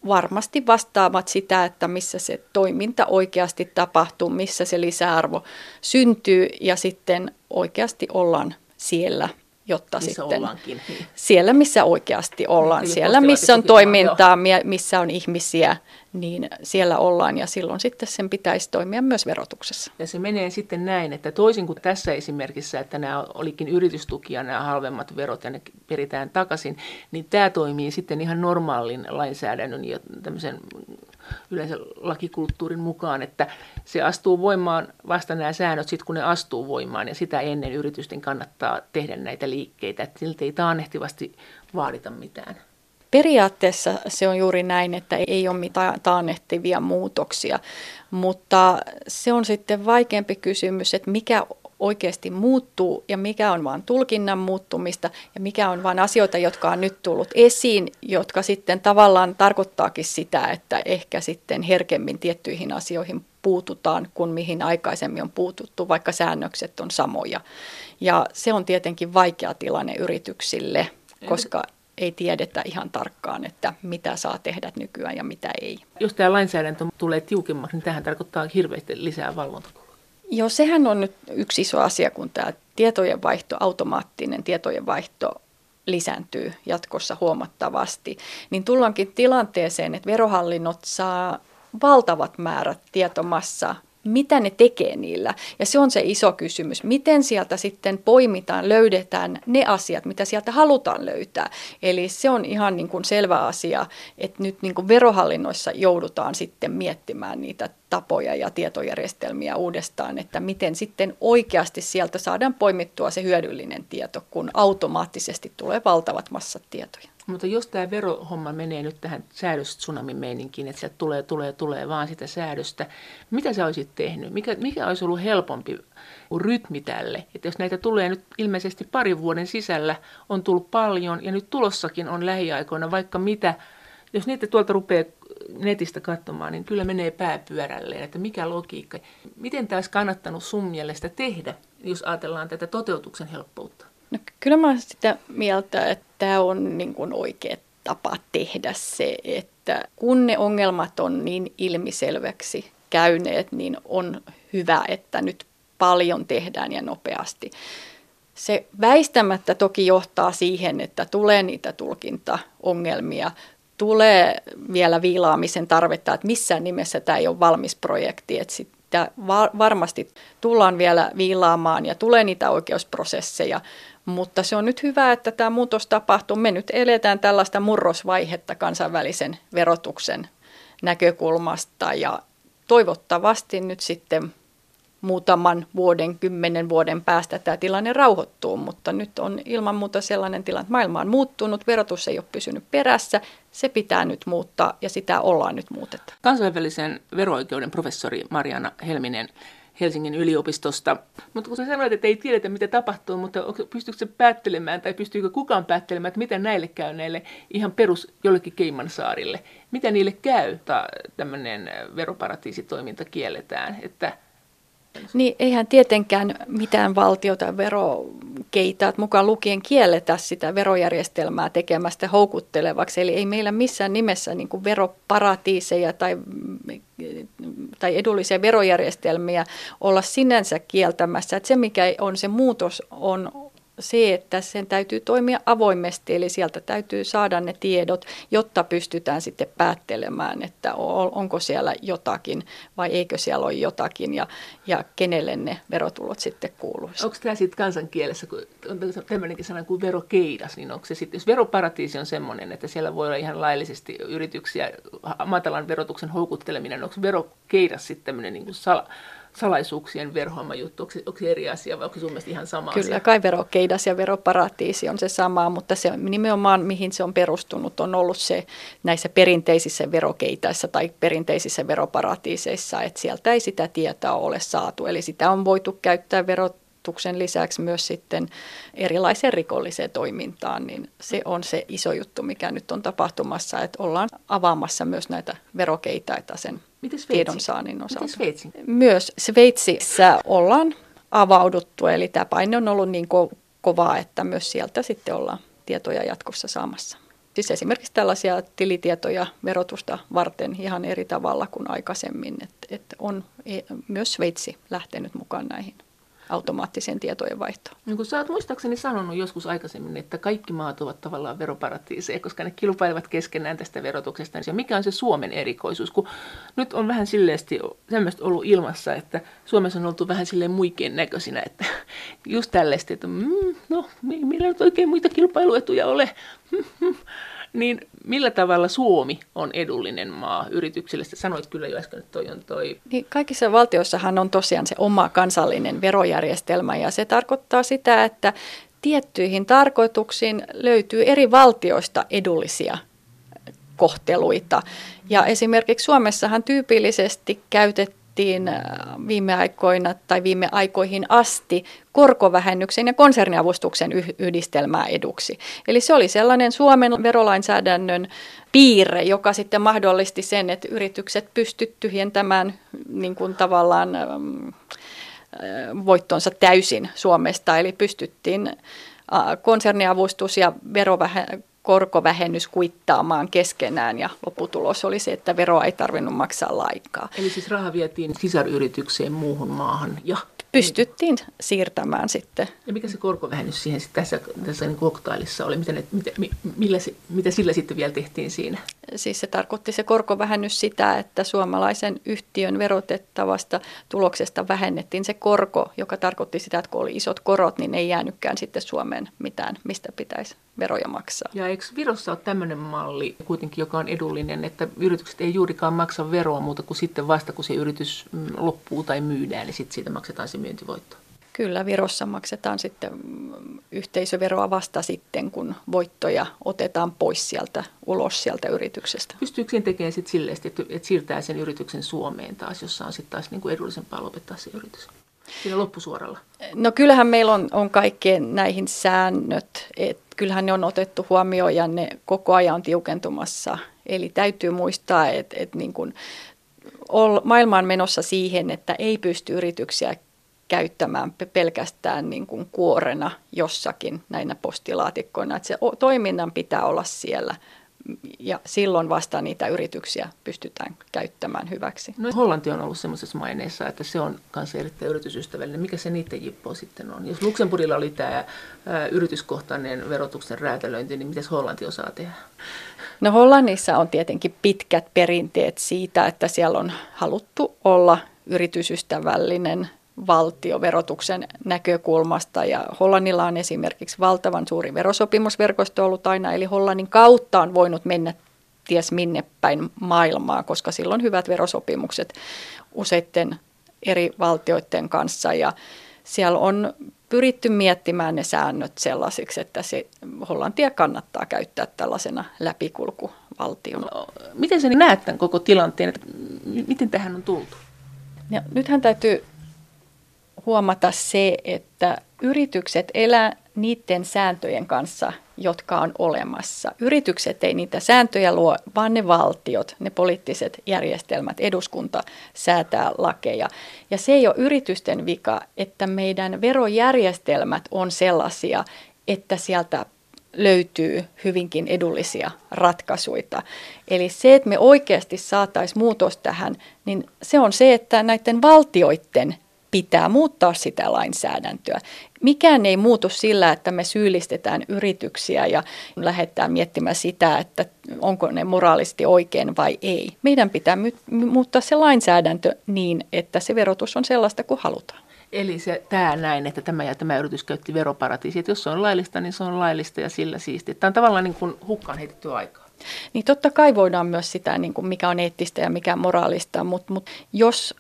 varmasti vastaavat sitä, että missä se toiminta oikeasti tapahtuu, missä se lisäarvo syntyy ja sitten oikeasti ollaan siellä. Jotta missä sitten ollaankin. Siellä, missä oikeasti ollaan, niin, siellä, missä on toimintaa, joo. Missä on ihmisiä, niin siellä ollaan ja silloin sitten sen pitäisi toimia myös verotuksessa. Ja se menee sitten näin, että toisin kuin tässä esimerkissä, että nämä olikin yritystukia, nämä halvemmat verot ja ne peritään takaisin, niin tämä toimii sitten ihan normaalin lainsäädännön ja tämmöisen yleensä lakikulttuurin mukaan, että se astuu voimaan vasta nämä säännöt sitten, kun ne astuu voimaan ja sitä ennen yritysten kannattaa tehdä näitä liikkeitä, että siltä ei taannehtivasti vaadita mitään. Periaatteessa se on juuri näin, että ei ole mitään taannehtivia muutoksia, mutta se on sitten vaikeampi kysymys, että mikä oikeasti muuttuu ja mikä on vain tulkinnan muuttumista ja mikä on vain asioita, jotka on nyt tullut esiin, jotka sitten tavallaan tarkoittaakin sitä, että ehkä sitten herkemmin tiettyihin asioihin puututaan kuin mihin aikaisemmin on puututtu, vaikka säännökset on samoja. Ja se on tietenkin vaikea tilanne yrityksille, koska ei tiedetä ihan tarkkaan, että mitä saa tehdä nykyään ja mitä ei. Jos tämä lainsäädäntö tulee tiukemmaksi, niin tämähän tarkoittaa hirveästi lisää valvontakuluja. Joo, sehän on nyt yksi iso asia, kun tämä tietojenvaihto, automaattinen tietojenvaihto lisääntyy jatkossa huomattavasti. Niin tullaankin tilanteeseen, että verohallinnot saa valtavat määrät tietomassaa. Mitä ne tekee niillä? Ja se on se iso kysymys. Miten sieltä sitten poimitaan, löydetään ne asiat, mitä sieltä halutaan löytää? Eli se on ihan niin kuin selvä asia, että nyt niin kuin verohallinnoissa joudutaan sitten miettimään niitä tapoja ja tietojärjestelmiä uudestaan, että miten sitten oikeasti sieltä saadaan poimittua se hyödyllinen tieto, kun automaattisesti tulee valtavat massat tietoja. Mutta jos tämä verohomma menee nyt tähän säädöstsunami-meininkiin, että sieltä tulee, tulee, tulee vaan sitä säädöstä, mitä sä olisit tehnyt? Mikä, mikä olisi ollut helpompi rytmi tälle? Että jos näitä tulee nyt ilmeisesti parin vuoden sisällä, on tullut paljon ja nyt tulossakin on lähiaikoina vaikka mitä. Jos niitä tuolta rupeaa netistä katsomaan, niin kyllä menee pääpyörälleen, että mikä logiikka. Miten tämä olisi kannattanut sun mielestä tehdä, jos ajatellaan tätä toteutuksen helppoutta? No, kyllä mä olen sitä mieltä, että tämä on niin kuin oikea tapa tehdä se, että kun ne ongelmat on niin ilmiselväksi käyneet, niin on hyvä, että nyt paljon tehdään ja nopeasti. Se väistämättä toki johtaa siihen, että tulee niitä tulkintaongelmia, tulee vielä viilaamisen tarvetta, että missään nimessä tämä ei ole valmis projekti, että sitä varmasti tullaan vielä viilaamaan ja tulee niitä oikeusprosesseja, mutta se on nyt hyvä, että tämä muutos tapahtuu. Me nyt eletään tällaista murrosvaihetta kansainvälisen verotuksen näkökulmasta ja toivottavasti nyt sitten muutaman vuoden, kymmenen vuoden päästä tämä tilanne rauhoittuu, mutta nyt on ilman muuta sellainen tilanne, että maailma on muuttunut, verotus ei ole pysynyt perässä, se pitää nyt muuttaa ja sitä ollaan nyt muutettu. Kansainvälisen vero-oikeuden professori Marjaana Helminen Helsingin yliopistosta. Mutta kun sä sanoit, että ei tiedetä, mitä tapahtuu, mutta pystyykö se päättelemään tai pystyykö kukaan päättelemään, että mitä näille käy näille ihan perus jollekin Caymansaarille? Mitä niille käy, että tämmöinen veroparatiisitoiminta kielletään? Että niin eihän tietenkään mitään valtiota verokeitaat mukaan lukien kielletä sitä verojärjestelmää tekemästä houkuttelevaksi. Eli ei meillä missään nimessä niin kuin veroparatiiseja tai, tai edullisia verojärjestelmiä olla sinänsä kieltämässä. Että se mikä on se muutos on se, että sen täytyy toimia avoimesti, eli sieltä täytyy saada ne tiedot, jotta pystytään sitten päättelemään, että onko siellä jotakin vai eikö siellä ole jotakin ja, ja kenelle ne verotulot sitten kuuluisivat. Onko tämä sitten kansankielessä, kun on tämmöinenkin sana kuin verokeidas, niin onko se sitten, jos veroparatiisi on semmoinen, että siellä voi olla ihan laillisesti yrityksiä, matalan verotuksen houkutteleminen, onko verokeidas sitten tämmöinen niin kuin sala? Salaisuuksien verhoama juttu, onko se, onko se eri asia vai onko se sun mielestä ihan sama asia? Kyllä kai verokeidas ja veroparatiisi on se sama, mutta se nimenomaan mihin se on perustunut on ollut se näissä perinteisissä verokeitäissä tai perinteisissä veroparatiiseissa, että sieltä ei sitä tietoa ole saatu. Eli sitä on voitu käyttää verotuksen lisäksi myös sitten erilaiseen rikolliseen toimintaan, niin se on se iso juttu, mikä nyt on tapahtumassa, että ollaan avaamassa myös näitä verokeitaita sen tiedonsaannin osalta. Miten Sveitsi? Myös Sveitsissä ollaan avauduttu, eli tämä paine on ollut niin ko- kovaa, että myös sieltä sitten ollaan tietoja jatkossa saamassa. Siis esimerkiksi tällaisia tilitietoja verotusta varten ihan eri tavalla kuin aikaisemmin, että et on e- myös Sveitsi lähtenyt mukaan näihin automaattiseen tietojen vaihtoon. Niin kun sä oot muistaakseni sanonut joskus aikaisemmin, että kaikki maat ovat tavallaan veroparatiiseja, koska ne kilpailevat keskenään tästä verotuksesta. Ja mikä on se Suomen erikoisuus? Kun nyt on vähän silleesti semmoista ollut ilmassa, että Suomessa on oltu vähän silleen muikien näköisinä, että just tällaista, että mm, no, meillä nyt oikein muita kilpailuetuja ole. Niin millä tavalla Suomi on edullinen maa yrityksille? Sanoit kyllä jo äsken, että toi on toi. Niin kaikissa valtioissahan on tosiaan se oma kansallinen verojärjestelmä ja se tarkoittaa sitä, että tiettyihin tarkoituksiin löytyy eri valtioista edullisia kohteluita. Ja esimerkiksi Suomessahan tyypillisesti käytetään päädyttiin viime aikoina tai viime aikoihin asti korkovähennyksen ja konserniavustuksen yhdistelmää eduksi. Eli se oli sellainen Suomen verolainsäädännön piirre, joka sitten mahdollisti sen, että yritykset pystyivät tyhjentämään niin kuin tavallaan voittonsa täysin Suomesta, eli pystyttiin konserniavustus ja verovähennys, korkovähennys kuittaamaan keskenään, ja lopputulos oli se, että veroa ei tarvinnut maksaa lainkaan. Eli siis raha vietiin sisaryritykseen muuhun maahan ja pystyttiin siirtämään sitten. Ja mikä se korkovähennys siihen sitten tässä, tässä niin koktailissa oli? Mitä, ne, mitä, millä se, mitä sillä sitten vielä tehtiin siinä? Siis se tarkoitti se korkovähennys sitä, että suomalaisen yhtiön verotettavasta tuloksesta vähennettiin se korko, joka tarkoitti sitä, että kun oli isot korot, niin ei jäänytkään sitten Suomeen mitään, mistä pitäisi veroja maksaa. Ja eikö Virossa ole tämmöinen malli kuitenkin, joka on edullinen, että yritykset ei juurikaan maksa veroa muuta kuin sitten vasta, kun se yritys loppuu tai myydään, niin sitten siitä maksetaan se myyntivoitto? Kyllä, Virossa maksetaan sitten yhteisöveroa vasta sitten, kun voittoja otetaan pois sieltä, ulos sieltä yrityksestä. Pystyykö sen tekemään sitten silleen, että, että siirtää sen yrityksen Suomeen taas, jossa on sitten taas niin kuin edullisempaa lopettaa se yritys? Siinä loppusuoralla. No kyllähän meillä on, on kaikkeen näihin säännöt, että kyllähän ne on otettu huomioon ja ne koko ajan on tiukentumassa. Eli täytyy muistaa, että, että niin kuin maailma on menossa siihen, että ei pysty yrityksiä käyttämään pelkästään niin kuin kuorena jossakin näinä postilaatikkoina. Että se toiminnan pitää olla siellä. Ja silloin vasta niitä yrityksiä pystytään käyttämään hyväksi. No, Hollanti on ollut semmoisessa maineessa, että se on kanssa erittäin yritysystävällinen. Mikä se niiden jippo sitten on? Jos Luxemburgilla oli tämä ää, yrityskohtainen verotuksen räätälöinti, niin mitäs Hollanti osaa tehdä? No, Hollannissa on tietenkin pitkät perinteet siitä, että siellä on haluttu olla yritysystävällinen valtioverotuksen näkökulmasta, ja Hollannilla on esimerkiksi valtavan suuri verosopimusverkosto ollut aina, eli Hollannin kautta on voinut mennä ties minne päin maailmaa, koska sillä on hyvät verosopimukset useiden eri valtioiden kanssa, ja siellä on pyritty miettimään ne säännöt sellaisiksi, että se Hollantia kannattaa käyttää tällaisena läpikulkuvaltiona. No, miten sä näet tämän koko tilanteen, että miten tähän on tultu? Ja nythän täytyy huomata se, että yritykset elää niiden sääntöjen kanssa, jotka on olemassa. Yritykset ei niitä sääntöjä luo, vaan ne valtiot, ne poliittiset järjestelmät, eduskunta säätää lakeja. Ja se ei ole yritysten vika, että meidän verojärjestelmät on sellaisia, että sieltä löytyy hyvinkin edullisia ratkaisuja. Eli se, että me oikeasti saataisiin muutos tähän, niin se on se, että näiden valtioiden pitää muuttaa sitä lainsäädäntöä. Mikään ei muutu sillä, että me syyllistetään yrityksiä ja lähdetään miettimään sitä, että onko ne moraalisesti oikein vai ei. Meidän pitää muuttaa se lainsäädäntö niin, että se verotus on sellaista kuin halutaan. Eli se, tämä näin, että tämä ja tämä yritys käytti veroparatiisia. Jos se on laillista, niin se on laillista ja sillä siistiä. Tämä on tavallaan niin kuin hukkaan heitetty aikaa. Niin totta kai voidaan myös sitä, niin kuin mikä on eettistä ja mikä on moraalista, mutta, mutta jos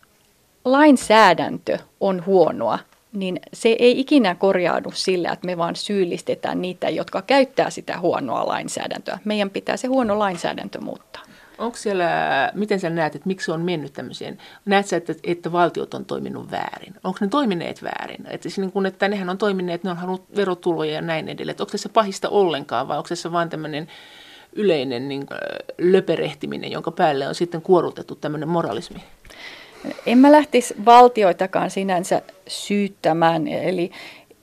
lainsäädäntö on huonoa, niin se ei ikinä korjaudu sillä, että me vaan syyllistetään niitä, jotka käyttää sitä huonoa lainsäädäntöä. Meidän pitää se huono lainsäädäntö muuttaa. Onko siellä, miten sä näet, että miksi se on mennyt tämmöiseen? Näet sä, että, että valtiot on toiminut väärin? Onko ne toimineet väärin? Että, siis niin kun, että nehän on toimineet, ne on halunnut verotuloja ja näin edelleen. Onko se pahista ollenkaan vai onko se vaan tämmöinen yleinen niin, löperehtiminen, jonka päälle on sitten kuorutettu tämmöinen moralismi? En mä lähtisi valtioitakaan sinänsä syyttämään, eli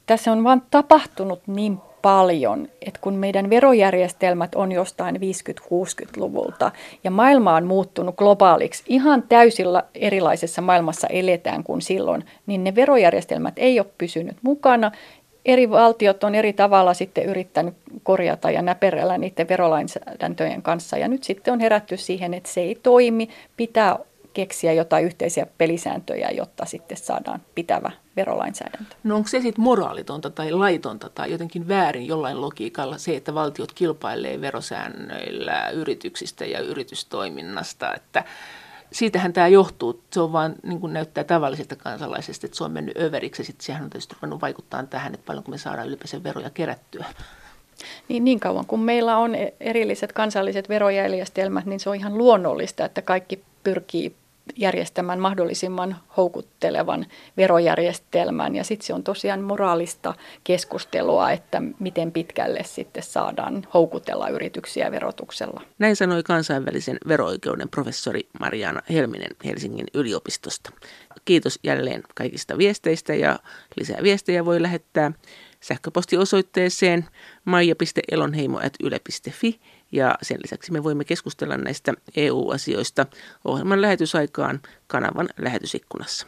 tässä on vaan tapahtunut niin paljon, että kun meidän verojärjestelmät on jostain viisikymmentä-kuusikymmentäluvulta ja maailma on muuttunut globaaliksi, ihan täysillä erilaisessa maailmassa eletään kuin silloin, niin ne verojärjestelmät ei ole pysynyt mukana. Eri valtiot on eri tavalla sitten yrittänyt korjata ja näperellä niiden verolainsäädäntöjen kanssa, ja nyt sitten on herätty siihen, että se ei toimi, pitää keksiä jotain yhteisiä pelisääntöjä, jotta sitten saadaan pitävä verolainsäädäntö. No onko se sitten moraalitonta tai laitonta tai jotenkin väärin jollain logiikalla se, että valtiot kilpailee verosäännöillä yrityksistä ja yritystoiminnasta, että siitähän tämä johtuu, se on vaan niin kuin näyttää tavallisesta kansalaisesta, että se on mennyt överiksi ja sitten sehän on tietysti ruvennut vaikuttaa tähän, että paljonko me saadaan ylipäänsä veroja kerättyä. Niin, niin kauan kun meillä on erilliset kansalliset verojärjestelmät, niin se on ihan luonnollista, että kaikki pyrkii järjestämään mahdollisimman houkuttelevan verojärjestelmän. Ja sitten se on tosiaan moraalista keskustelua, että miten pitkälle sitten saadaan houkutella yrityksiä verotuksella. Näin sanoi kansainvälisen vero-oikeuden professori Mariaana Helminen Helsingin yliopistosta. Kiitos jälleen kaikista viesteistä ja lisää viestejä voi lähettää sähköpostiosoitteeseen maija piste elonheimo ät yle piste fi. Ja sen lisäksi me voimme keskustella näistä E U-asioista ohjelman lähetysaikaan kanavan lähetysikkunassa.